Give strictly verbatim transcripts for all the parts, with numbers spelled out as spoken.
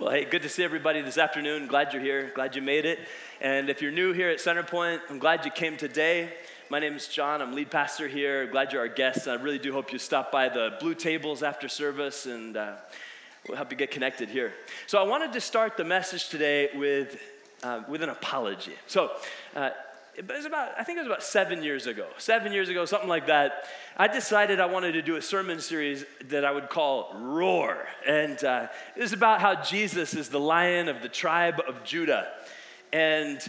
Well, hey, good to see everybody this afternoon. Glad you're here. Glad you made it. And if you're new here at Centerpoint, I'm glad you came today. My name is John. I'm lead pastor here. Glad you're our guest. I really do hope you stop by the blue tables after service, and uh, we'll help you get connected here. So I wanted to start the message today with uh, with an apology. So uh, it was about, I think it was about seven years ago. Seven years ago, something like that. I decided I wanted to do a sermon series that I would call Roar. And uh, it was about how Jesus is the Lion of the tribe of Judah. And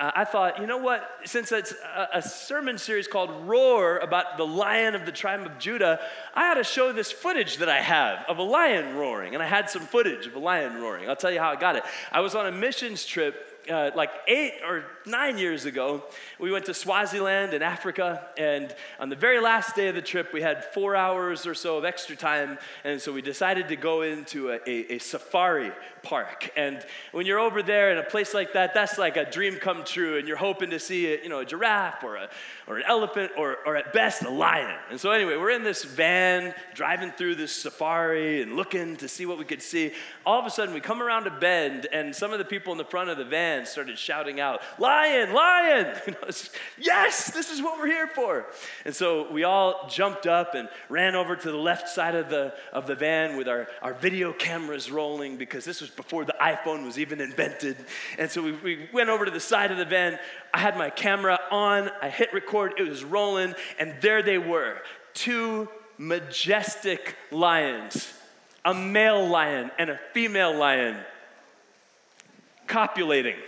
Uh, I thought, you know what, since it's a, a sermon series called Roar about the Lion of the tribe of Judah, I ought to show this footage that I have of a lion roaring. And I had some footage of a lion roaring. I'll tell you how I got it. I was on a missions trip uh, like eight or nine years ago. We went to Swaziland in Africa, and on the very last day of the trip, we had four hours or so of extra time, and so we decided to go into a, a, a safari park. And when you're over there in a place like that, that's like a dream come true, and you're hoping to see a, you know, a giraffe or a or an elephant or or at best a lion. And so anyway, we're in this van driving through this safari and looking to see what we could see. All of a sudden, we come around a bend, and some of the people in the front of the van started shouting out, "Lion, lion!" You know, it's, yes, this is what we're here for. And so we all jumped up and ran over to the left side of the of the van with our, our video cameras rolling, because this was before the iPhone was even invented. And so we, we went over to the side of the van. I had my camera on. I hit record. It was rolling. And there they were, two majestic lions, a male lion and a female lion, copulating.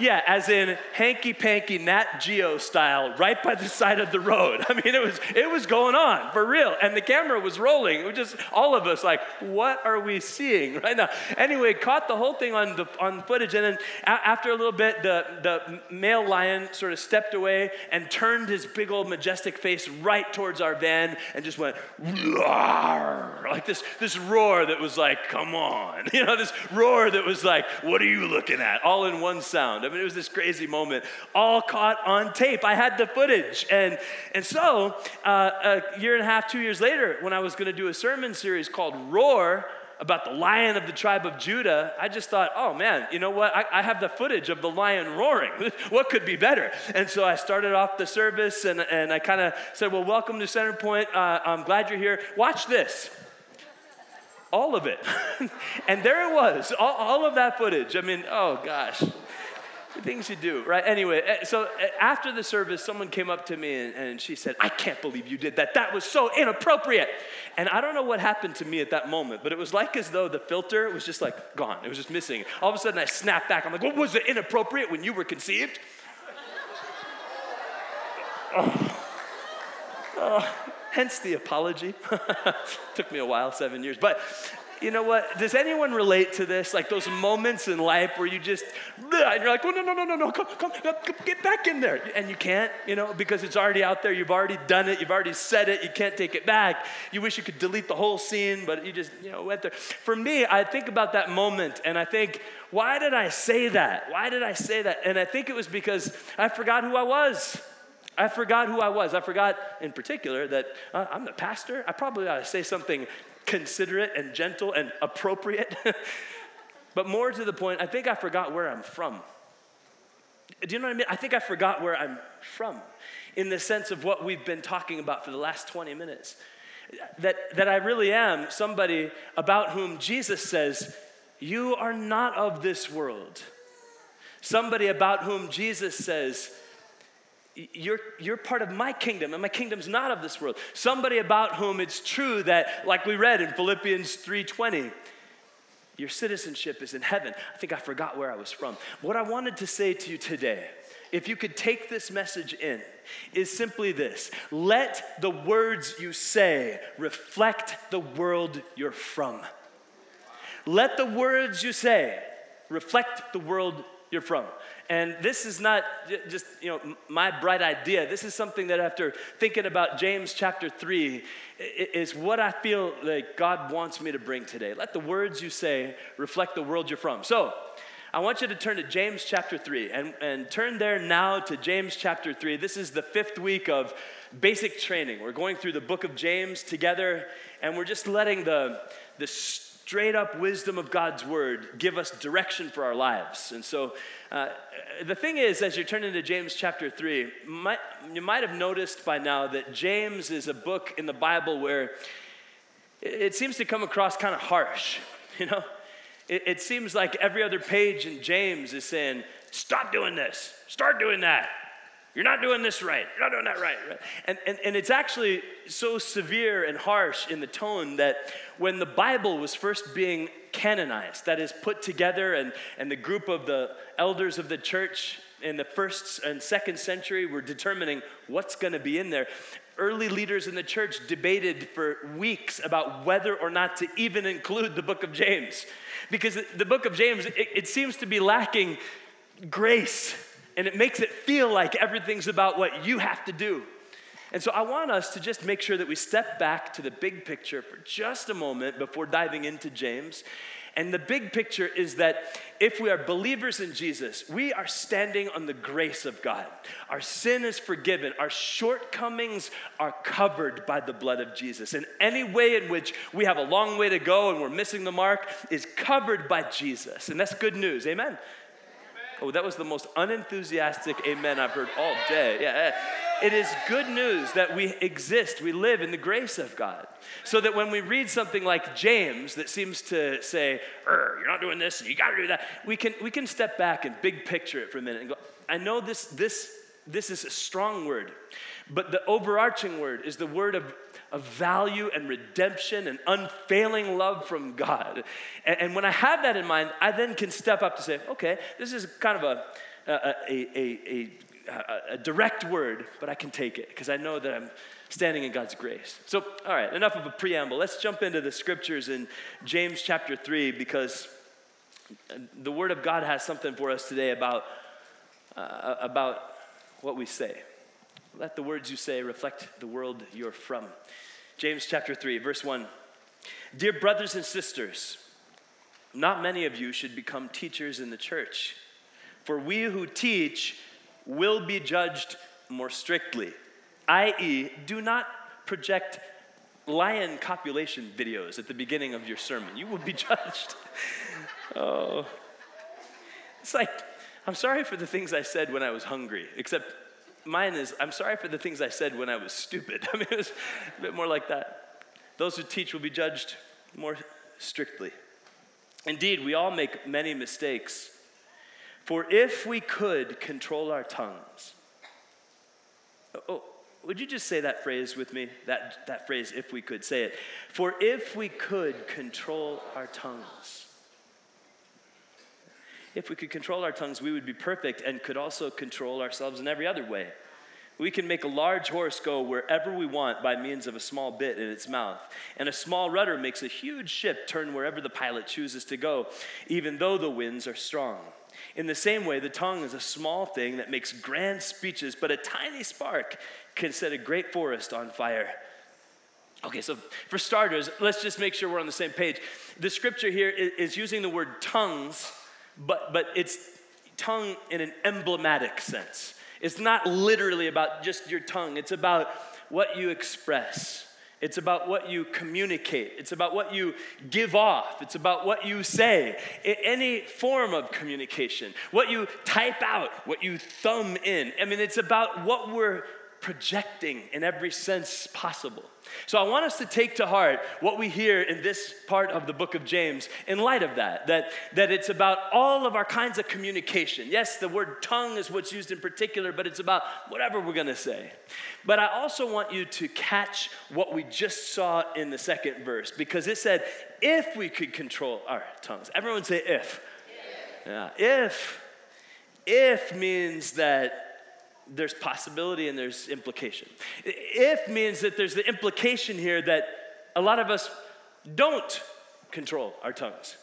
Yeah, as in hanky-panky Nat Geo style, right by the side of the road. I mean, it was it was going on, for real. And the camera was rolling. It was just all of us like, what are we seeing right now? Anyway, caught the whole thing on the on footage. And then a- after a little bit, the, the male lion sort of stepped away and turned his big old majestic face right towards our van and just went, roar, like this, this roar that was like, come on. You know, this roar that was like, what are you looking at? All in one sound. I mean, it was this crazy moment, all caught on tape. I had the footage. And and so uh, a year and a half, two years later, when I was going to do a sermon series called Roar about the Lion of the tribe of Judah, I just thought, oh, man, you know what? I, I have the footage of the lion roaring. What could be better? And so I started off the service, and, and I kind of said, well, welcome to Centerpoint. Uh, I'm glad you're here. Watch this. All of it. And there it was, all, all of that footage. I mean, oh, gosh. Things you do, right? Anyway, so after the service, someone came up to me and, and she said, I can't believe you did that. That was so inappropriate. And I don't know what happened to me at that moment, but it was like as though the filter was just like gone. It was just missing. All of a sudden, I snapped back. I'm like, what was it inappropriate when you were conceived? oh. Oh. Hence the apology. Took me a while, seven years. But you know what? Does anyone relate to this? Like those moments in life where you just, and you're like, oh, no, no, no, no, no, come, come, come, get back in there. And you can't, you know, because it's already out there. You've already done it. You've already said it. You can't take it back. You wish you could delete the whole scene, but you just, you know, went there. For me, I think about that moment, and I think, why did I say that? Why did I say that? And I think it was because I forgot who I was. I forgot who I was. I forgot, in particular, that uh, I'm the pastor. I probably ought to say something considerate and gentle and appropriate. But more to the point, I think I forgot where I'm from. Do you know what I mean? I think I forgot where I'm from in the sense of what we've been talking about for the last twenty minutes. That, that I really am somebody about whom Jesus says, you are not of this world. Somebody about whom Jesus says, You're you're part of my kingdom, and my kingdom's not of this world. Somebody about whom it's true that, like we read in Philippians three twenty, your citizenship is in heaven. I think I forgot where I was from. What I wanted to say to you today, if you could take this message in, is simply this. Let the words you say reflect the world you're from. Let the words you say reflect the world you're from. And this is not just, you know, my bright idea. This is something that after thinking about James chapter three is what I feel like God wants me to bring today. Let the words you say reflect the world you're from. So I want you to turn to James chapter three and, and turn there now to James chapter three. This is the fifth week of basic training. We're going through the book of James together, and we're just letting the the straight up wisdom of God's word give us direction for our lives. And so uh, the thing is, as you turn into James chapter three, might, you might have noticed by now that James is a book in the Bible where it seems to come across kind of harsh, you know? It, it seems like every other page in James is saying, stop doing this, start doing that. You're not doing this right. You're not doing that right. right? And, and and it's actually so severe and harsh in the tone that when the Bible was first being canonized, that is put together, and, and the group of the elders of the church in the first and second century were determining what's going to be in there, early leaders in the church debated for weeks about whether or not to even include the book of James. Because the book of James, it, it seems to be lacking grace. And it makes it feel like everything's about what you have to do. And so I want us to just make sure that we step back to the big picture for just a moment before diving into James. And the big picture is that if we are believers in Jesus, we are standing on the grace of God. Our sin is forgiven. Our shortcomings are covered by the blood of Jesus. And any way in which we have a long way to go and we're missing the mark is covered by Jesus. And that's good news. Amen. Oh, that was the most unenthusiastic amen I've heard all day. Yeah, it is good news that we exist, we live in the grace of God. So that when we read something like James that seems to say, you're not doing this, and you gotta do that, we can we can step back and big picture it for a minute and go, I know this this this is a strong word, but the overarching word is the word of of value and redemption and unfailing love from God. And, and when I have that in mind, I then can step up to say, okay, this is kind of a a, a, a, a, a direct word, but I can take it because I know that I'm standing in God's grace. So, all right, enough of a preamble. Let's jump into the scriptures in James chapter three, because the word of God has something for us today about uh, about what we say. Let the words you say reflect the world you're from. James chapter three, verse one. Dear brothers and sisters, not many of you should become teachers in the church, for we who teach will be judged more strictly, that is, do not project lion copulation videos at the beginning of your sermon. You will be judged. Oh. It's like, I'm sorry for the things I said when I was hungry, except mine is, I'm sorry for the things I said when I was stupid. I mean, it was a bit more like that. Those who teach will be judged more strictly. Indeed, we all make many mistakes. For if we could control our tongues. Oh, would you just say that phrase with me? That, that phrase, if we could, say it. For if we could control our tongues. If we could control our tongues, we would be perfect and could also control ourselves in every other way. We can make a large horse go wherever we want by means of a small bit in its mouth. And a small rudder makes a huge ship turn wherever the pilot chooses to go, even though the winds are strong. In the same way, the tongue is a small thing that makes grand speeches, but a tiny spark can set a great forest on fire. Okay, so for starters, let's just make sure we're on the same page. The scripture here is using the word tongues, But but it's tongue in an emblematic sense. It's not literally about just your tongue. It's about what you express. It's about what you communicate. It's about what you give off. It's about what you say. Any form of communication. What you type out. What you thumb in. I mean, it's about what we're projecting in every sense possible. So I want us to take to heart what we hear in this part of the book of James in light of that, that, that it's about all of our kinds of communication. Yes, the word tongue is what's used in particular, but it's about whatever we're going to say. But I also want you to catch what we just saw in the second verse, because it said, if we could control our tongues. Everyone say if. If. Yeah. If. If means that there's possibility and there's implication. If means that there's the implication here that a lot of us don't control our tongues.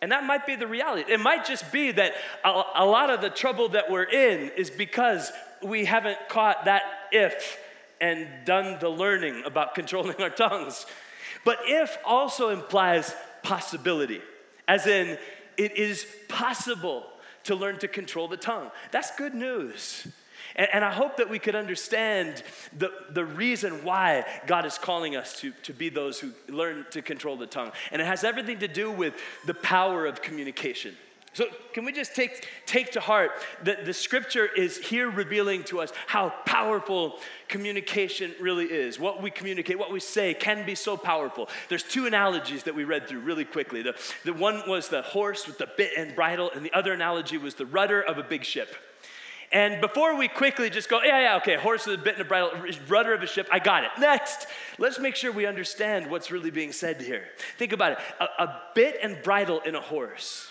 And that might be the reality. It might just be that a, a lot of the trouble that we're in is because we haven't caught that if and done the learning about controlling our tongues. But if also implies possibility, as in it is possible to learn to control the tongue. That's good news. And, and I hope that we could understand the, the reason why God is calling us to, to be those who learn to control the tongue. And it has everything to do with the power of communication. So can we just take, take to heart that the scripture is here revealing to us how powerful communication really is. What we communicate, what we say can be so powerful. There's two analogies that we read through really quickly. The, the one was the horse with the bit and bridle, and the other analogy was the rudder of a big ship. And before we quickly just go, yeah, yeah, okay, horse with a bit and a bridle, rudder of a ship, I got it. Next, let's make sure we understand what's really being said here. Think about it. A, a bit and bridle in a horse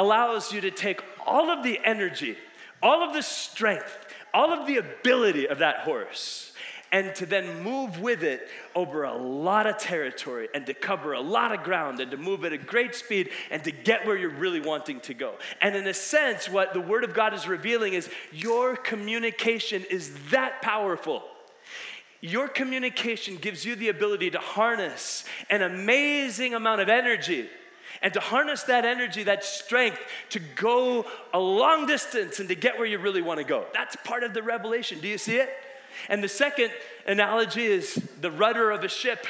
allows you to take all of the energy, all of the strength, all of the ability of that horse, and to then move with it over a lot of territory and to cover a lot of ground and to move at a great speed and to get where you're really wanting to go. And in a sense, what the Word of God is revealing is your communication is that powerful. Your communication gives you the ability to harness an amazing amount of energy and to harness that energy, that strength, to go a long distance and to get where you really want to go. That's part of the revelation. Do you see it? And the second analogy is the rudder of a ship.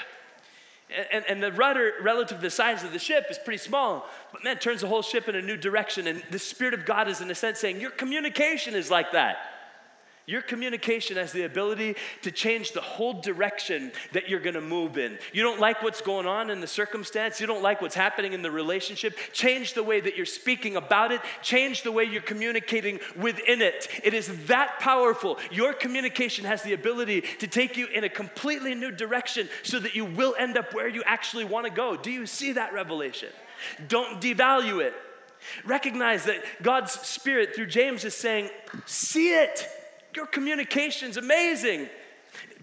And, and the rudder, relative to the size of the ship, is pretty small. But man, it turns the whole ship in a new direction. And the Spirit of God is, in a sense, saying, your communication is like that. Your communication has the ability to change the whole direction that you're going to move in. You don't like what's going on in the circumstance. You don't like what's happening in the relationship. Change the way that you're speaking about it. Change the way you're communicating within it. It is that powerful. Your communication has the ability to take you in a completely new direction so that you will end up where you actually want to go. Do you see that revelation? Don't devalue it. Recognize that God's Spirit, through James, is saying, see it. Your communication's amazing.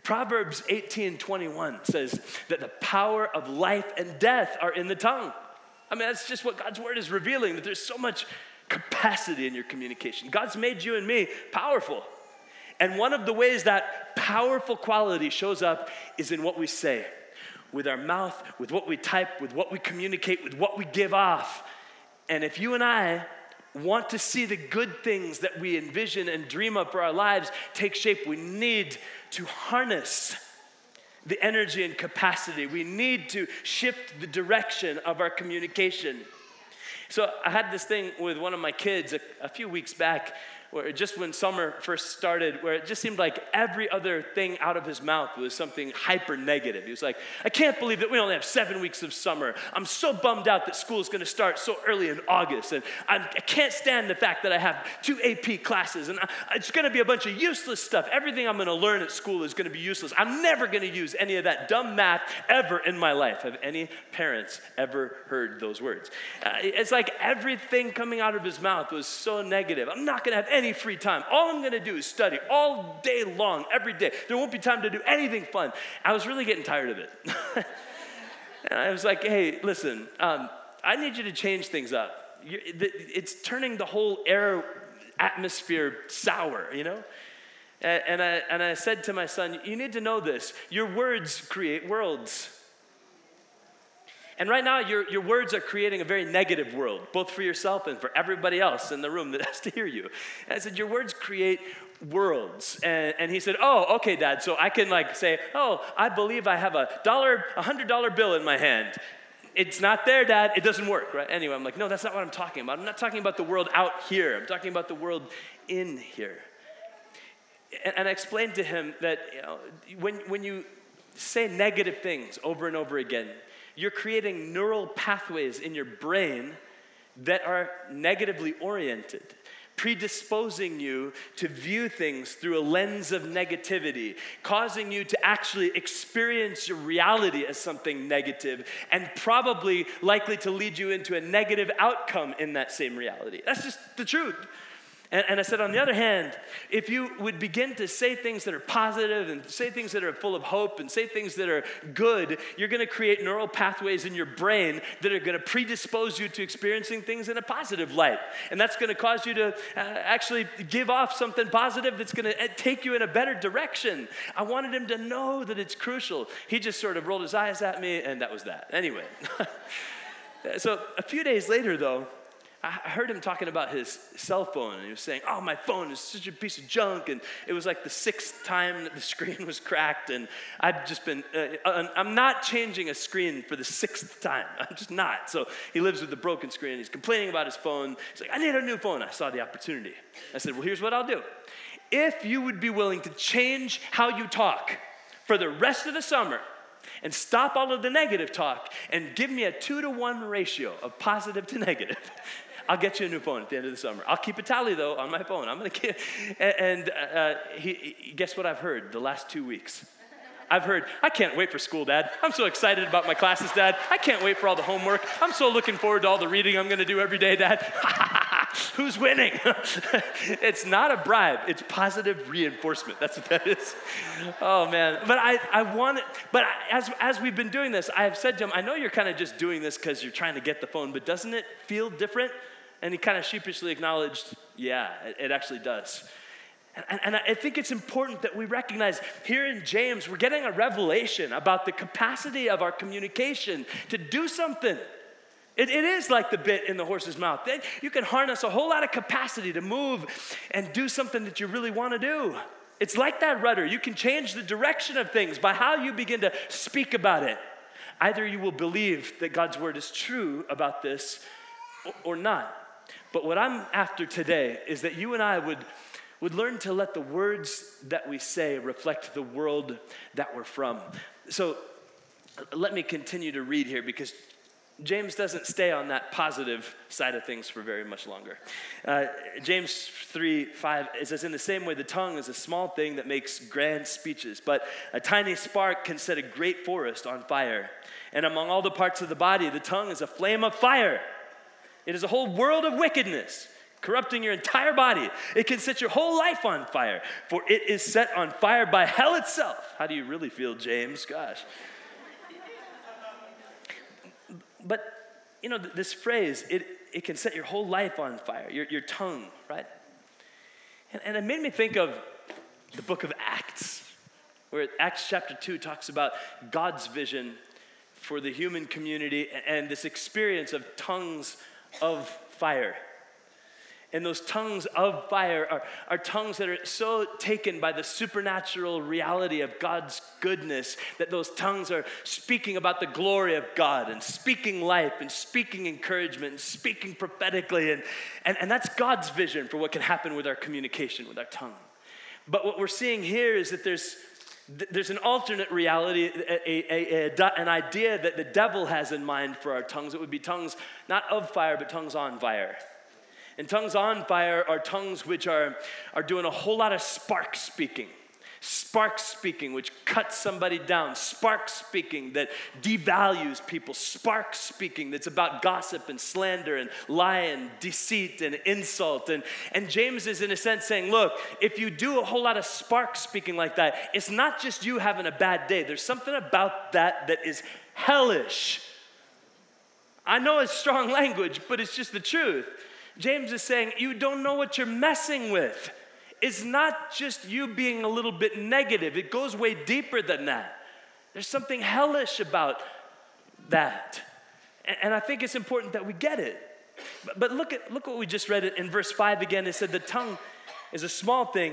Proverbs eighteen twenty-one says that the power of life and death are in the tongue. I mean, that's just what God's word is revealing, that there's so much capacity in your communication. God's made you and me powerful. And one of the ways that powerful quality shows up is in what we say, with our mouth, with what we type, with what we communicate, with what we give off. And if you and I want to see the good things that we envision and dream of for our lives take shape, we need to harness the energy and capacity. We need to shift the direction of our communication. So I had this thing with one of my kids a, a few weeks back, where just when summer first started, where it just seemed like every other thing out of his mouth was something hyper negative. He was like, I can't believe that we only have seven weeks of summer. I'm so bummed out that school is going to start so early in August. And I'm, I can't stand the fact that I have two A P classes. And I, it's going to be a bunch of useless stuff. Everything I'm going to learn at school is going to be useless. I'm never going to use any of that dumb math ever in my life. Have any parents ever heard those words? Uh, it's like everything coming out of his mouth was so negative. I'm not going to have any free time. All I'm going to do is study all day long, every day. There won't be time to do anything fun. I was really getting tired of it. And I was like, hey, listen, um, I need you to change things up. You're, it's turning the whole air atmosphere sour, you know? And, and, I, and I said to my son, you need to know this. Your words create worlds. And right now, your, your words are creating a very negative world, both for yourself and for everybody else in the room that has to hear you. And I said, your words create worlds. And, and he said, oh, okay, Dad. So I can like say, oh, I believe I have a dollar, a hundred dollar bill in my hand. It's not there, Dad. It doesn't work, right? Anyway, I'm like, no, that's not what I'm talking about. I'm not talking about the world out here. I'm talking about the world in here. And, and I explained to him that, you know, when when you say negative things over and over again, you're creating neural pathways in your brain that are negatively oriented, predisposing you to view things through a lens of negativity, causing you to actually experience your reality as something negative, and probably likely to lead you into a negative outcome in that same reality. That's just the truth. And, and I said, on the other hand, if you would begin to say things that are positive and say things that are full of hope and say things that are good, you're going to create neural pathways in your brain that are going to predispose you to experiencing things in a positive light. And that's going to cause you to uh, actually give off something positive that's going to take you in a better direction. I wanted him to know that it's crucial. He just sort of rolled his eyes at me, and that was that. Anyway. So a few days later, though, I heard him talking about his cell phone, and he was saying, oh, my phone is such a piece of junk, and it was like the sixth time that the screen was cracked, and I've just been, uh, I'm not changing a screen for the sixth time. I'm just not. So he lives with a broken screen. He's complaining about his phone. He's like, I need a new phone. I saw the opportunity. I said, well, here's what I'll do. If you would be willing to change how you talk for the rest of the summer, and stop all of the negative talk, and give me a two to one ratio of positive to negative, I'll get you a new phone at the end of the summer. I'll keep a tally, though, on my phone. I'm going to get, and uh, he, he, guess what I've heard the last two weeks? I've heard, I can't wait for school, Dad. I'm so excited about my classes, Dad. I can't wait for all the homework. I'm so looking forward to all the reading I'm going to do every day, Dad. Who's winning? It's not a bribe. It's positive reinforcement. That's what that is. Oh, man. But I, I want it. But I, as, as we've been doing this, I have said to him, I know you're kind of just doing this because you're trying to get the phone, but doesn't it feel different? And he kind of sheepishly acknowledged, yeah, it, it actually does. And, and I think it's important that we recognize here in James, we're getting a revelation about the capacity of our communication to do something. It, it is like the bit in the horse's mouth. You can harness a whole lot of capacity to move and do something that you really want to do. It's like that rudder. You can change the direction of things by how you begin to speak about it. Either you will believe that God's word is true about this or, or not. But what I'm after today is that you and I would... would learn to let the words that we say reflect the world that we're from. So let me continue to read here because James doesn't stay on that positive side of things for very much longer. Uh, James three five, it says, in the same way, the tongue is a small thing that makes grand speeches, but a tiny spark can set a great forest on fire. And among all the parts of the body, the tongue is a flame of fire. It is a whole world of wickedness, corrupting your entire body. It can set your whole life on fire, for it is set on fire by hell itself. How do you really feel, James? Gosh. But, you know, this phrase, it, it can set your whole life on fire, your, your tongue, right? And, and it made me think of the book of Acts, where Acts chapter two talks about God's vision for the human community and this experience of tongues of fire. And those tongues of fire are, are tongues that are so taken by the supernatural reality of God's goodness that those tongues are speaking about the glory of God and speaking life and speaking encouragement and speaking prophetically. And, and, and that's God's vision for what can happen with our communication, with our tongue. But what we're seeing here is that there's There's an alternate reality, a, a, a, an idea that the devil has in mind for our tongues. It would be tongues not of fire, but tongues on fire. And tongues on fire are tongues which are, are doing a whole lot of spark speaking. Spark speaking, which cuts somebody down. Spark speaking that devalues people. Spark speaking that's about gossip and slander and lie and deceit and insult. And, and James is in a sense saying, look, if you do a whole lot of spark speaking like that, it's not just you having a bad day. There's something about that that is hellish. I know it's strong language, but it's just the truth. James is saying, you don't know what you're messing with. It's not just you being a little bit negative. It goes way deeper than that. There's something hellish about that. And I think it's important that we get it. But look at look what we just read in verse five again. It said the tongue is a small thing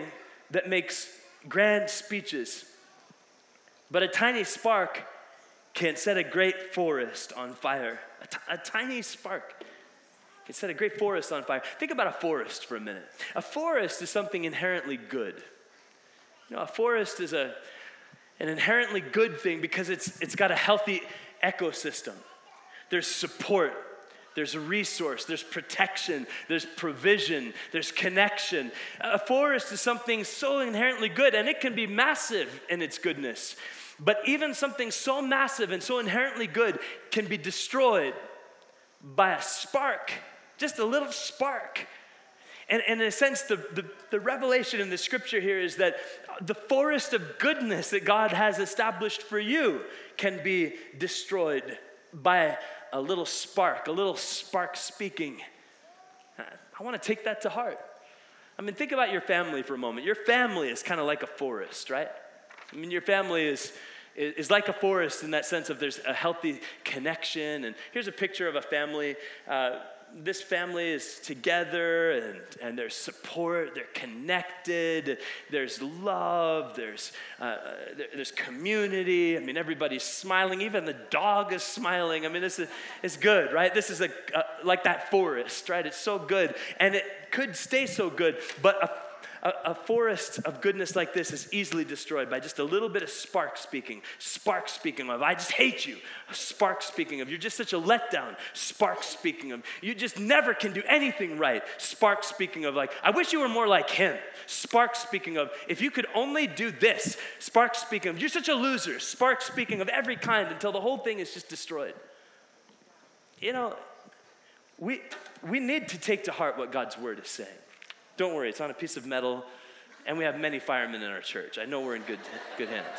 that makes grand speeches, but a tiny spark can set a great forest on fire. A, t- a tiny spark. It set a great forest on fire. Think about a forest for a minute. A forest is something inherently good. You know, a forest is a an inherently good thing because it's it's got a healthy ecosystem. There's support. There's a resource. There's protection. There's provision. There's connection. A forest is something so inherently good, and it can be massive in its goodness. But even something so massive and so inherently good can be destroyed by a spark. Just a little spark. And, and in a sense, the, the, the revelation in the scripture here is that the forest of goodness that God has established for you can be destroyed by a little spark, a little spark speaking. I want to take that to heart. I mean, think about your family for a moment. Your family is kind of like a forest, right? I mean, your family is... is like a forest in that sense of there's a healthy connection. And here's a picture of a family. Uh, this family is together and, and there's support, they're connected, there's love, there's uh, there's community. I mean, everybody's smiling. Even the dog is smiling. I mean, this is it's good, right? This is a, uh, like that forest, right? It's so good, and it could stay so good, but a A forest of goodness like this is easily destroyed by just a little bit of spark speaking. Spark speaking of, I just hate you. Spark speaking of, you're just such a letdown. Spark speaking of, you just never can do anything right. Spark speaking of, like, I wish you were more like him. Spark speaking of, if you could only do this. Spark speaking of, you're such a loser. Spark speaking of every kind until the whole thing is just destroyed. You know, we we need to take to heart what God's word is saying. Don't worry, it's on a piece of metal, and we have many firemen in our church. I know we're in good good hands.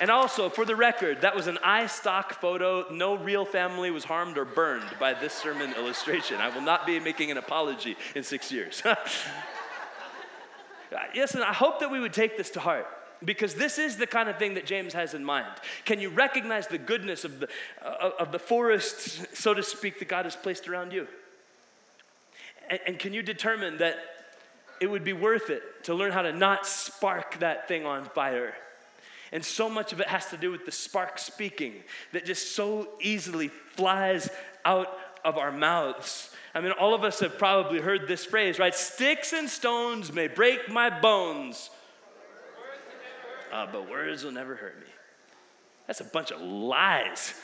And also, for the record, that was an iStock photo. No real family was harmed or burned by this sermon illustration. I will not be making an apology in six years. Yes, and I hope that we would take this to heart, because this is the kind of thing that James has in mind. Can you recognize the goodness of the, of the forest, so to speak, that God has placed around you? And can you determine that it would be worth it to learn how to not spark that thing on fire? And so much of it has to do with the spark speaking that just so easily flies out of our mouths. I mean, all of us have probably heard this phrase, right? Sticks and stones may break my bones, uh, but words will never hurt me. That's a bunch of lies.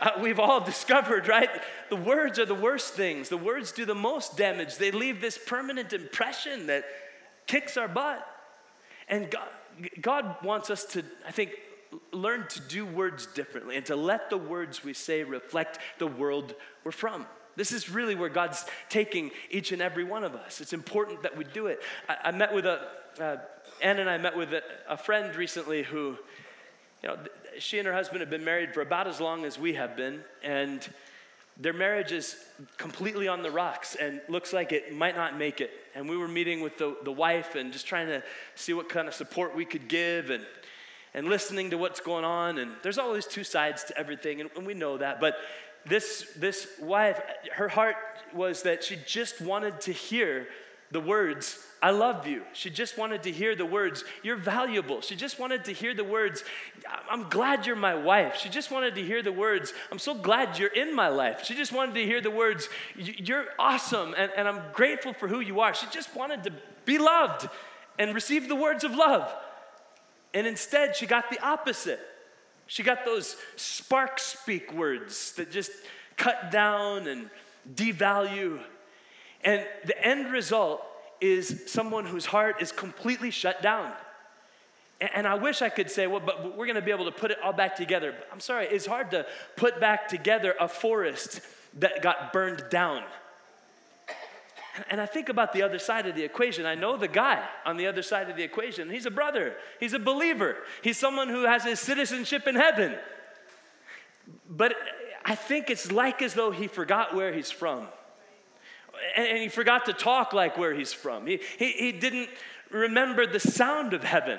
Uh, we've all discovered, right? The words are the worst things. The words do the most damage. They leave this permanent impression that kicks our butt. And God, God wants us to, I think, learn to do words differently and to let the words we say reflect the world we're from. This is really where God's taking each and every one of us. It's important that we do it. I, I met with a, uh, Ann and I met with a, a friend recently who, you know, she and her husband have been married for about as long as we have been, and their marriage is completely on the rocks and looks like it might not make it. And we were meeting with the, the wife and just trying to see what kind of support we could give and and listening to what's going on. And there's always two sides to everything, and, and we know that. But this this wife, her heart was that she just wanted to hear the words, I love you. She just wanted to hear the words, you're valuable. She just wanted to hear the words, I'm glad you're my wife. She just wanted to hear the words, I'm so glad you're in my life. She just wanted to hear the words, you're awesome, and, and I'm grateful for who you are. She just wanted to be loved and receive the words of love. And instead, she got the opposite. She got those spark speak words that just cut down and devalue. And the end result is someone whose heart is completely shut down. And I wish I could say, well, but we're going to be able to put it all back together. But I'm sorry, it's hard to put back together a forest that got burned down. And I think about the other side of the equation. I know the guy on the other side of the equation. He's a brother. He's a believer. He's someone who has his citizenship in heaven. But I think it's like as though he forgot where he's from. And he forgot to talk like where he's from. He, he he didn't remember the sound of heaven.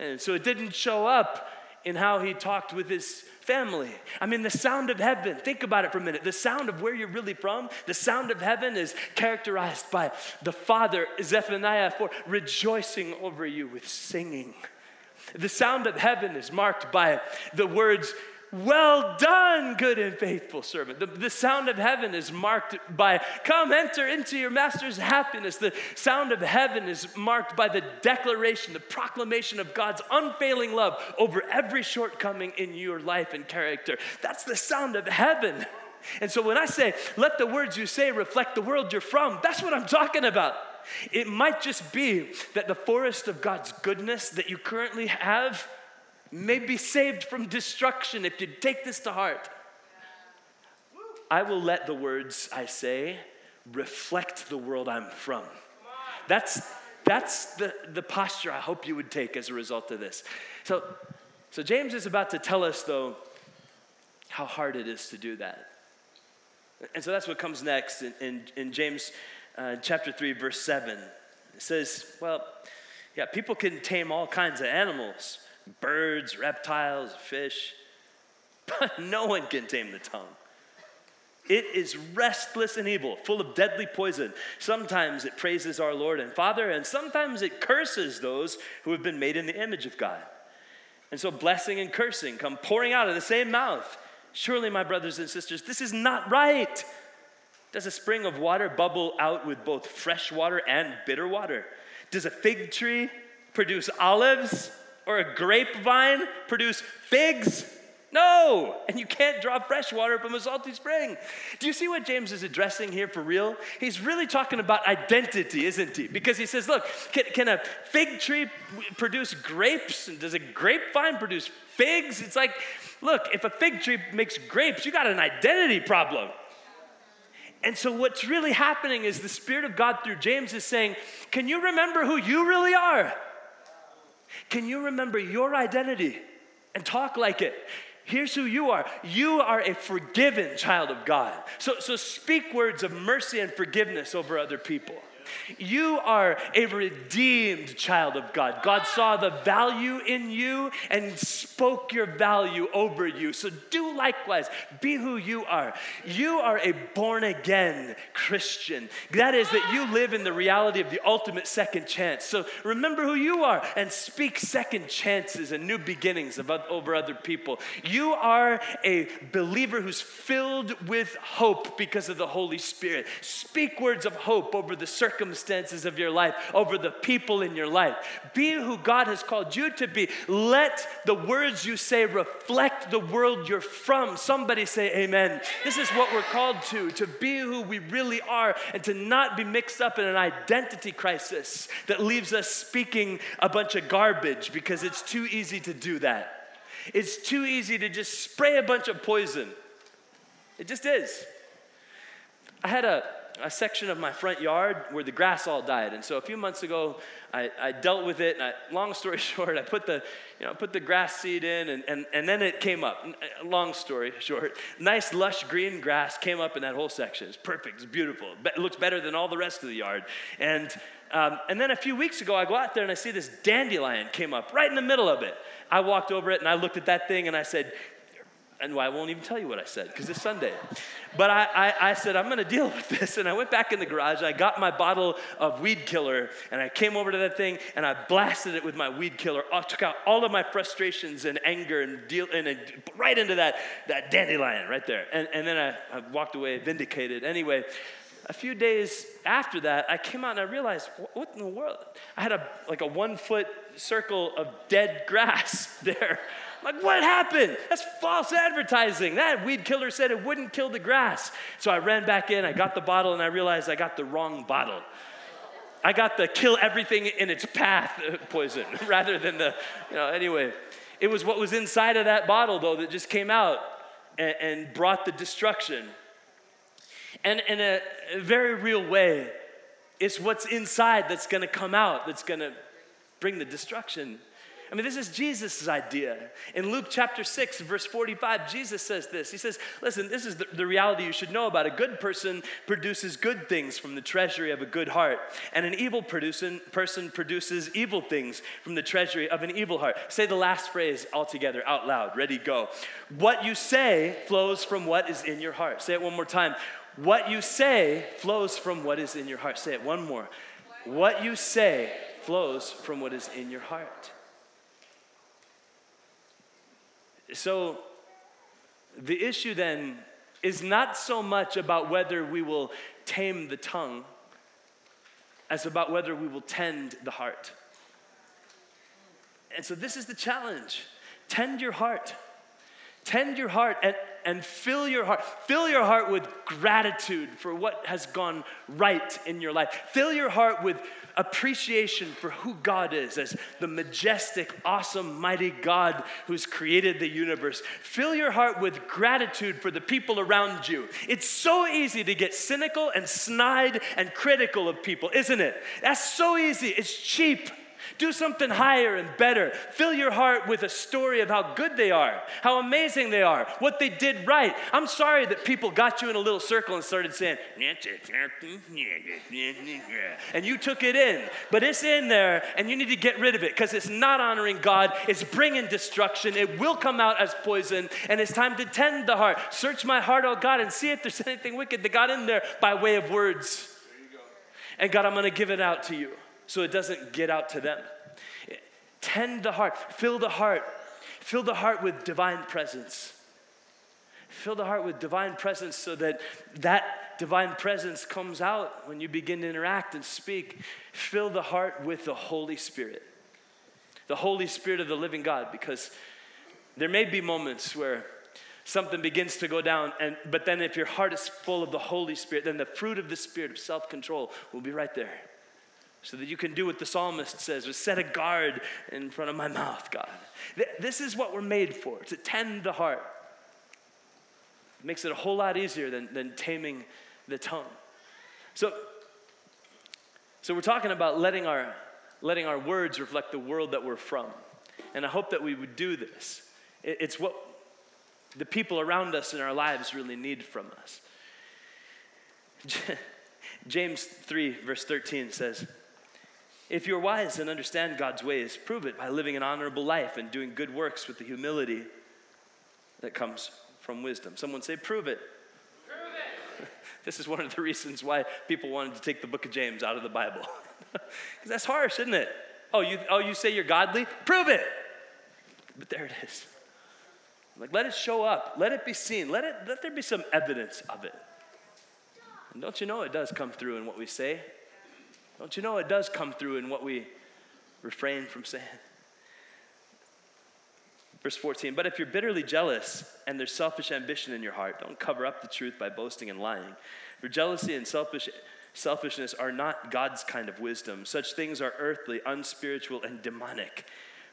And so it didn't show up in how he talked with his family. I mean, the sound of heaven, think about it for a minute. The sound of where you're really from, the sound of heaven is characterized by the Father, Zephaniah four, rejoicing over you with singing. The sound of heaven is marked by the words, well done, good and faithful servant. The, the sound of heaven is marked by, come enter into your master's happiness. The sound of heaven is marked by the declaration, the proclamation of God's unfailing love over every shortcoming in your life and character. That's the sound of heaven. And so when I say, let the words you say reflect the world you're from, that's what I'm talking about. It might just be that the forest of God's goodness that you currently have may be saved from destruction if you take this to heart. I will let the words I say reflect the world I'm from. That's that's the, the posture I hope you would take as a result of this. So, so James is about to tell us, though, how hard it is to do that. And so that's what comes next in, in, in James uh, chapter three, verse seven. It says, well, yeah, people can tame all kinds of animals, birds, reptiles, fish, but no one can tame the tongue. It is restless and evil, full of deadly poison. Sometimes it praises our Lord and Father, and sometimes it curses those who have been made in the image of God. And so blessing and cursing come pouring out of the same mouth. Surely, my brothers and sisters, this is not right. Does a spring of water bubble out with both fresh water and bitter water? Does a fig tree produce olives or a grapevine produce figs? No, and you can't draw fresh water from a salty spring. Do you see what James is addressing here for real? He's really talking about identity, isn't he? Because he says, look, can, can a fig tree produce grapes? And does a grapevine produce figs? It's like, look, if a fig tree makes grapes, you got an identity problem. And so what's really happening is the Spirit of God through James is saying, can you remember who you really are? Can you remember your identity and talk like it? Here's who you are. You are a forgiven child of God. So, so speak words of mercy and forgiveness over other people. You are a redeemed child of God. God saw the value in you and spoke your value over you. So do likewise. Be who you are. You are a born-again Christian. That is that you live in the reality of the ultimate second chance. So remember who you are and speak second chances and new beginnings over other people. You are a believer who's filled with hope because of the Holy Spirit. Speak words of hope over the circumstances. circumstances of your life, over the people in your life. Be who God has called you to be. Let the words you say reflect the world you're from. Somebody say amen. This is what we're called to, to be who we really are and to not be mixed up in an identity crisis that leaves us speaking a bunch of garbage, because it's too easy to do that. It's too easy to just spray a bunch of poison. It just is. I had a a section of my front yard where the grass all died. And so a few months ago, I, I dealt with it. And I, long story short, I put the, you know, put the grass seed in and, and, and then it came up. Long story short, nice lush green grass came up in that whole section. It's perfect. It's beautiful. It looks better than all the rest of the yard. And Um, and then a few weeks ago, I go out there and I see this dandelion came up right in the middle of it. I walked over it and I looked at that thing and I said, and I won't even tell you what I said, because it's Sunday. But I, I, I said, I'm going to deal with this. And I went back in the garage. I got my bottle of weed killer. And I came over to that thing, and I blasted it with my weed killer. I took out all of my frustrations and anger and deal and, and right into that, that dandelion right there. And, and then I, I walked away vindicated. Anyway, a few days after that, I came out and I realized, what in the world? I had a like a one-foot circle of dead grass there. Like, what happened? That's false advertising. That weed killer said it wouldn't kill the grass. So I ran back in, I got the bottle, and I realized I got the wrong bottle. I got the kill everything in its path poison rather than the, you know, anyway. It was what was inside of that bottle, though, that just came out and, and brought the destruction. And in a very real way, it's what's inside that's going to come out that's going to bring the destruction. I mean, this is Jesus' idea. In Luke chapter six, verse forty-five, Jesus says this. He says, listen, this is the, the reality you should know about. A good person produces good things from the treasury of a good heart. And an evil person produces evil things from the treasury of an evil heart. Say the last phrase altogether out loud. Ready, go. What you say flows from what is in your heart. Say it one more time. What you say flows from what is in your heart. Say it one more. What you say flows from what is in your heart. So the issue then is not so much about whether we will tame the tongue as about whether we will tend the heart. And so this is the challenge. Tend your heart. Tend your heart and, and fill your heart. Fill your heart with gratitude for what has gone right in your life. Fill your heart with appreciation for who God is as the majestic, awesome, mighty God who's created the universe. Fill your heart with gratitude for the people around you. It's so easy to get cynical and snide and critical of people, isn't it? That's so easy. It's cheap. Do something higher and better. Fill your heart with a story of how good they are, how amazing they are, what they did right. I'm sorry that people got you in a little circle and started saying, and you took it in. But it's in there, and you need to get rid of it because it's not honoring God. It's bringing destruction. It will come out as poison, and it's time to tend the heart. Search my heart, oh God, and see if there's anything wicked that got in there by way of words. There you go. And God, I'm going to give it out to you, so it doesn't get out to them. Tend the heart. Fill the heart. Fill the heart with divine presence. Fill the heart with divine presence so that that divine presence comes out when you begin to interact and speak. Fill the heart with the Holy Spirit, the Holy Spirit of the living God, because there may be moments where something begins to go down, and but then if your heart is full of the Holy Spirit, then the fruit of the Spirit of self-control will be right there, so that you can do what the psalmist says, was set a guard in front of my mouth, God. This is what we're made for, to tend the heart. It makes it a whole lot easier than, than taming the tongue. So, so we're talking about letting our, letting our words reflect the world that we're from. And I hope that we would do this. It, it's what the people around us in our lives really need from us. James three, verse thirteen says, if you're wise and understand God's ways, prove it by living an honorable life and doing good works with the humility that comes from wisdom. Someone say, prove it. Prove it. This is one of the reasons why people wanted to take the book of James out of the Bible. Because that's harsh, isn't it? Oh, you oh you say you're godly? Prove it. But there it is. Like, let it show up. Let it be seen. Let it let there be some evidence of it. And don't you know it does come through in what we say? Don't you know it does come through in what we refrain from saying? Verse fourteen, but if you're bitterly jealous and there's selfish ambition in your heart, don't cover up the truth by boasting and lying. For jealousy and selfish, selfishness are not God's kind of wisdom. Such things are earthly, unspiritual, and demonic.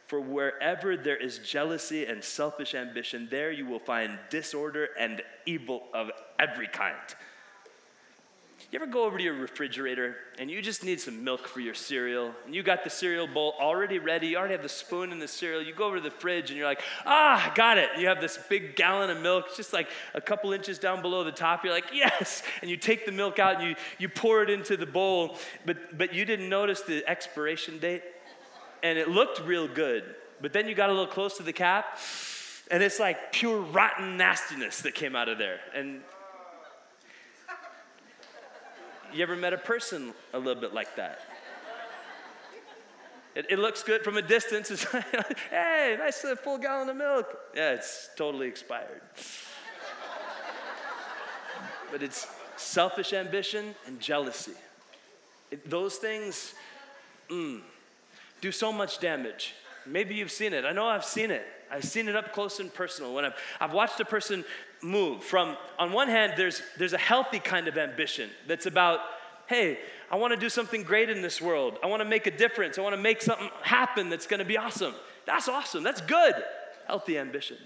For wherever there is jealousy and selfish ambition, there you will find disorder and evil of every kind. You ever go over to your refrigerator and you just need some milk for your cereal, and you got the cereal bowl already ready, you already have the spoon in the cereal, you go over to the fridge and you're like, ah, got it. And you have this big gallon of milk, just like a couple inches down below the top, you're like, yes. And you take the milk out and you, you pour it into the bowl, but, but you didn't notice the expiration date, and it looked real good. But then you got a little close to the cap, and it's like pure rotten nastiness that came out of there. And you ever met a person a little bit like that? It, it looks good from a distance. It's like, hey, nice full gallon of milk. Yeah, it's totally expired. But it's selfish ambition and jealousy. It, those things mm, do so much damage. Maybe you've seen it. I know I've seen it. I've seen it up close and personal. When I've, I've watched a person move from, on one hand, there's there's a healthy kind of ambition that's about, hey, I want to do something great in this world. I want to make a difference. I want to make something happen that's going to be awesome. That's awesome. That's good. Healthy ambition.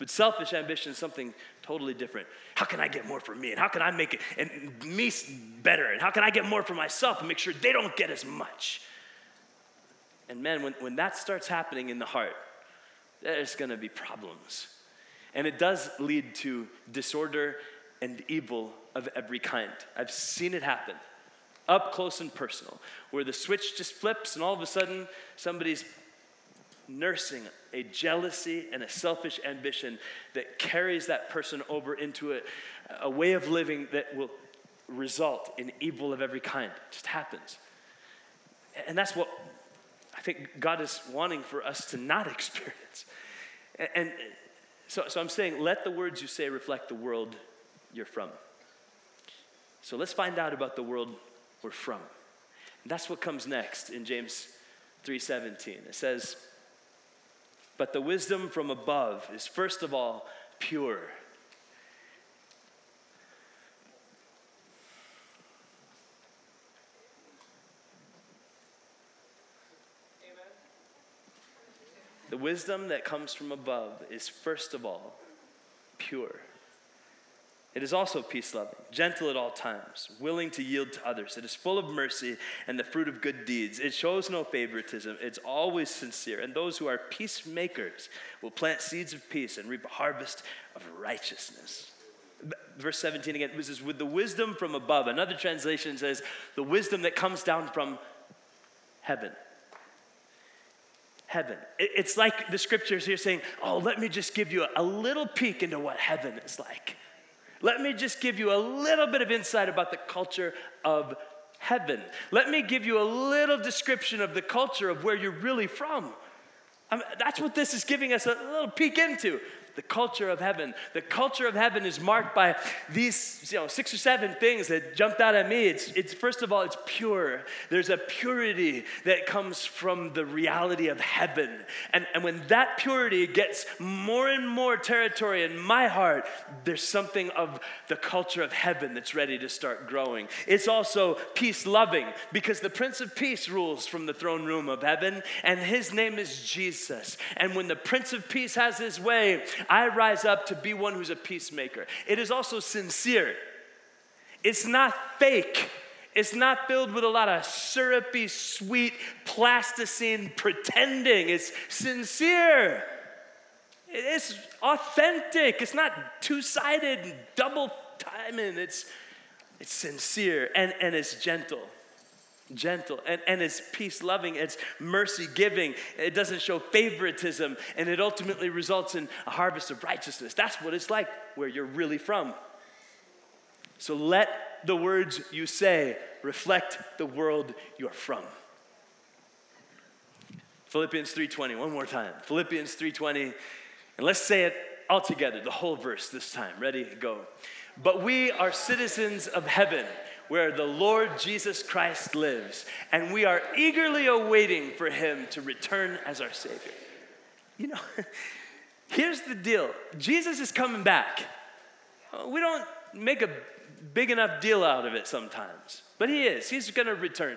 But selfish ambition is something totally different. How can I get more for me? And how can I make it and me better? And how can I get more for myself and make sure they don't get as much? And man, when, when that starts happening in the heart, there's going to be problems. And it does lead to disorder and evil of every kind. I've seen it happen up close and personal, where the switch just flips and all of a sudden somebody's nursing a jealousy and a selfish ambition that carries that person over into a, a way of living that will result in evil of every kind. It just happens. And that's what I think God is wanting for us to not experience. And, and so, so I'm saying, let the words you say reflect the world you're from. So let's find out about the world we're from. And that's what comes next in James three seventeen. It says, but the wisdom from above is first of all pure. The wisdom that comes from above is first of all pure. It is also peace-loving, gentle at all times, willing to yield to others. It is full of mercy and the fruit of good deeds. It shows no favoritism. It's always sincere. And those who are peacemakers will plant seeds of peace and reap a harvest of righteousness. Verse seventeen again, it says, with the wisdom from above. Another translation says, the wisdom that comes down from heaven. Heaven. It's like the scriptures here saying, oh, let me just give you a little peek into what heaven is like. Let me just give you a little bit of insight about the culture of heaven. Let me give you a little description of the culture of where you're really from. I mean, that's what this is giving us a little peek into, the culture of heaven. The culture of heaven is marked by these, you know, six or seven things that jumped out at me. It's, it's first of all, it's pure. There's a purity that comes from the reality of heaven. And, and when that purity gets more and more territory in my heart, there's something of the culture of heaven that's ready to start growing. It's also peace-loving because the Prince of Peace rules from the throne room of heaven, and his name is Jesus. And when the Prince of Peace has his way, I rise up to be one who's a peacemaker. It is also sincere. It's not fake. It's not filled with a lot of syrupy, sweet, plasticine pretending. It's sincere. It's authentic. It's not two-sided and double-timing. It's, it's sincere and, and it's gentle. Gentle, and, and it's peace-loving, it's mercy-giving, it doesn't show favoritism, and it ultimately results in a harvest of righteousness. That's what it's like where you're really from. So let the words you say reflect the world you're from. Philippians three twenty, one more time. Philippians three twenty, and let's say it all together, the whole verse this time. Ready? Go. But we are citizens of heaven, where the Lord Jesus Christ lives, and we are eagerly awaiting for him to return as our Savior. You know, here's the deal. Jesus is coming back. We don't make a big enough deal out of it sometimes, but he is. He's going to return.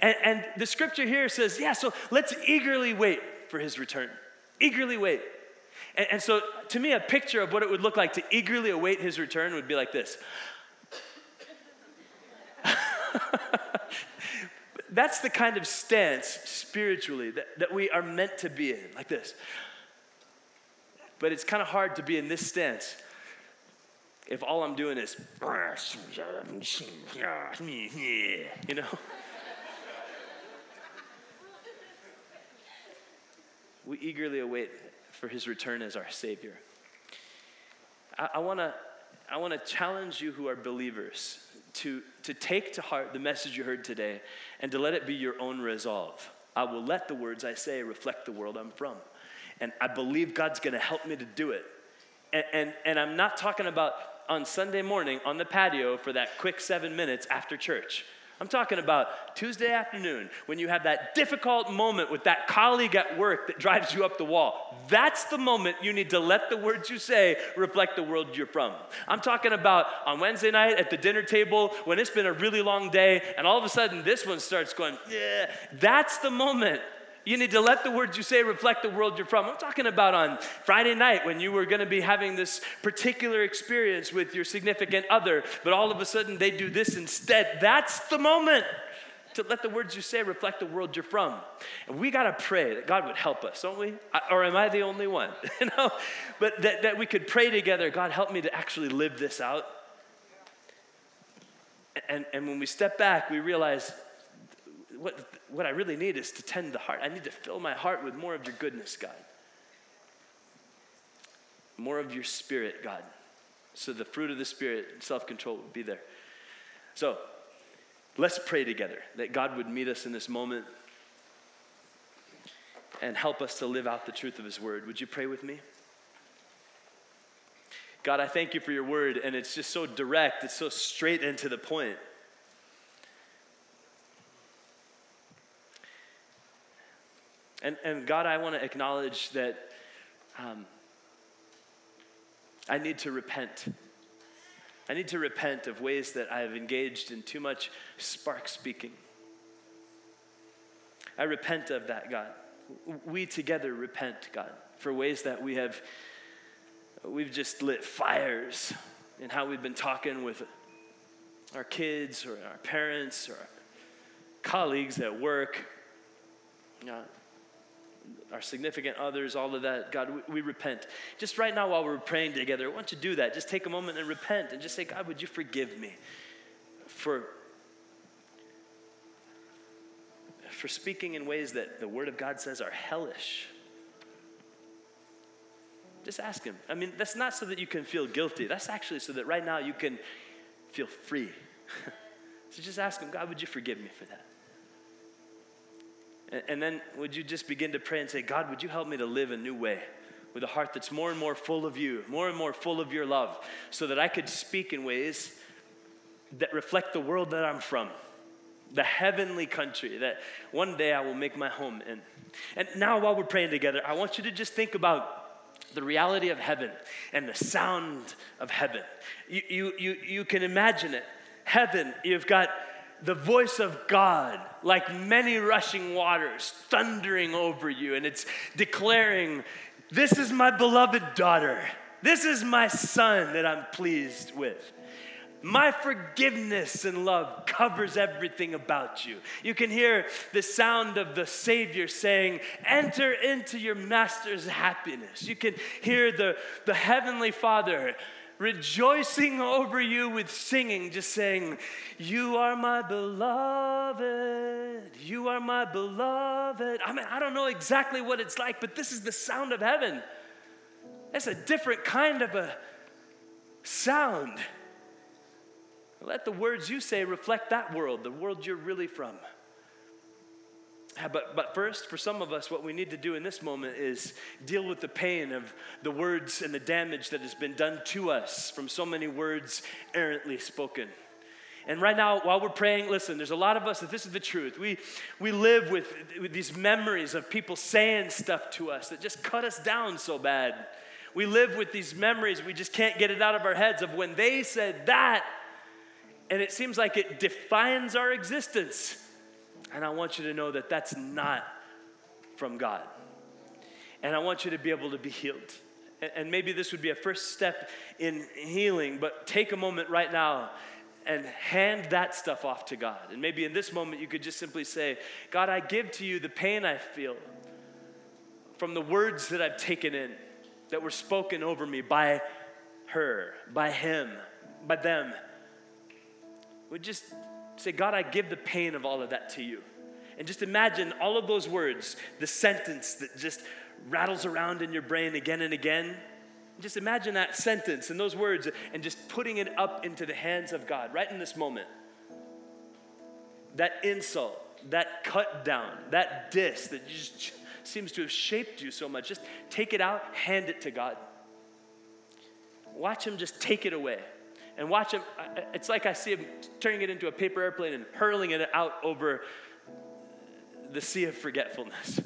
And, and the scripture here says, yeah, so let's eagerly wait for his return. Eagerly wait. And, and so to me, a picture of what it would look like to eagerly await his return would be like this. That's the kind of stance spiritually that, that we are meant to be in, like this. But it's kind of hard to be in this stance if all I'm doing is, you know. We eagerly await for his return as our Savior. I, I want to I want to challenge you who are believers to to take to heart the message you heard today and to let it be your own resolve. I will let the words I say reflect the world I'm from. And I believe God's going to help me to do it. And, and and I'm not talking about on Sunday morning on the patio for that quick seven minutes after church. I'm talking about Tuesday afternoon when you have that difficult moment with that colleague at work that drives you up the wall. That's the moment you need to let the words you say reflect the world you're from. I'm talking about on Wednesday night at the dinner table when it's been a really long day and all of a sudden this one starts going, yeah. That's the moment. You need to let the words you say reflect the world you're from. I'm talking about on Friday night when you were going to be having this particular experience with your significant other, but all of a sudden they do this instead. That's the moment to let the words you say reflect the world you're from. And we got to pray that God would help us, don't we? I, or am I the only one? You know, but that, that we could pray together, God, help me to actually live this out. And, and when we step back, we realize What what I really need is to tend the heart. I need to fill my heart with more of your goodness, God. More of your spirit, God. So the fruit of the spirit and self-control would be there. So let's pray together that God would meet us in this moment and help us to live out the truth of his word. Would you pray with me? God, I thank you for your word, and it's just so direct. It's so straight and to the point. And, and God, I want to acknowledge that um, I need to repent. I need to repent of ways that I have engaged in too much spark speaking. I repent of that, God. We together repent, God, for ways that we have, we've just lit fires and how we've been talking with our kids or our parents or our colleagues at work, you know, our significant others, all of that. God, we, we repent. Just right now while we're praying together, why don't you do that? Just take a moment and repent and just say, God, would you forgive me for, for speaking in ways that the Word of God says are hellish? Just ask Him. I mean, that's not so that you can feel guilty. That's actually so that right now you can feel free. So just ask Him, God, would you forgive me for that? And, and then would you just begin to pray and say, God, would you help me to live a new way with a heart that's more and more full of you, more and more full of your love, so that I could speak in ways that reflect the world that I'm from, the heavenly country that one day I will make my home in. And now while we're praying together, I want you to just think about the reality of heaven and the sound of heaven. You, you, you, you can imagine it. Heaven, you've got the voice of God, like many rushing waters, thundering over you, and it's declaring, this is my beloved daughter. This is my son that I'm pleased with. My forgiveness and love covers everything about you. You can hear the sound of the Savior saying, enter into your master's happiness. You can hear the, the Heavenly Father rejoicing over you with singing, just saying, you are my beloved, you are my beloved. I mean, I don't know exactly what it's like, but this is the sound of heaven. That's a different kind of a sound. Let the words you say reflect that world, the world you're really from. But but first, for some of us, what we need to do in this moment is deal with the pain of the words and the damage that has been done to us from so many words errantly spoken. And right now, while we're praying, listen, there's a lot of us that this is the truth. We we live with, with these memories of people saying stuff to us that just cut us down so bad. We live with these memories, we just can't get it out of our heads, of when they said that. And it seems like it defines our existence. And I want you to know that that's not from God. And I want you to be able to be healed. And maybe this would be a first step in healing, but take a moment right now and hand that stuff off to God. And maybe in this moment you could just simply say, God, I give to you the pain I feel from the words that I've taken in, that were spoken over me by her, by him, by them. We just say, God, I give the pain of all of that to you. And just imagine all of those words, the sentence that just rattles around in your brain again and again. Just imagine that sentence and those words and just putting it up into the hands of God right in this moment. That insult, that cut down, that diss that just seems to have shaped you so much, just take it out, hand it to God. Watch Him just take it away. And watch Him, it's like I see Him turning it into a paper airplane and hurling it out over the sea of forgetfulness.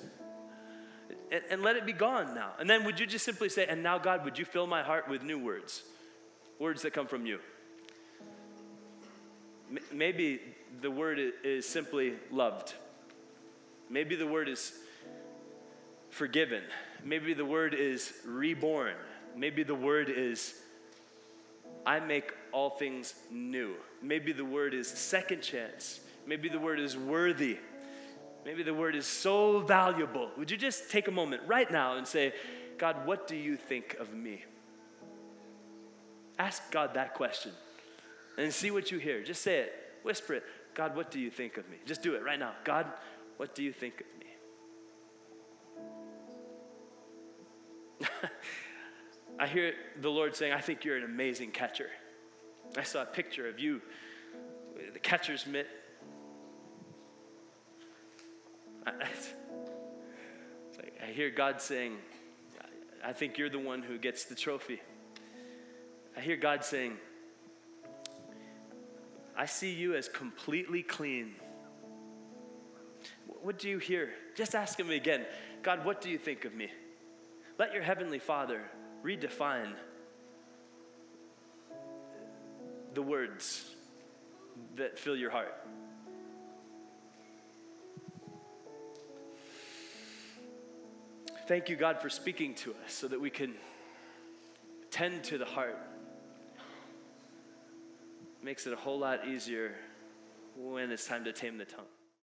And, and let it be gone now. And then would you just simply say, and now God, would you fill my heart with new words? Words that come from you. M- maybe the word is simply loved. Maybe the word is forgiven. Maybe the word is reborn. Maybe the word is I make all things new. Maybe the word is second chance. Maybe the word is worthy. Maybe the word is so valuable. Would you just take a moment right now and say, God, what do you think of me? Ask God that question and see what you hear. Just say it. Whisper it. God, what do you think of me? Just do it right now. God, what do you think of me? I hear the Lord saying, I think you're an amazing catcher. I saw a picture of you, the catcher's mitt. I, it's like I hear God saying, I think you're the one who gets the trophy. I hear God saying, I see you as completely clean. What do you hear? Just ask Him again. God, what do you think of me? Let your Heavenly Father redefine the words that fill your heart. Thank you, God, for speaking to us so that we can tend to the heart makes it a whole lot easier when it's time to tame the tongue.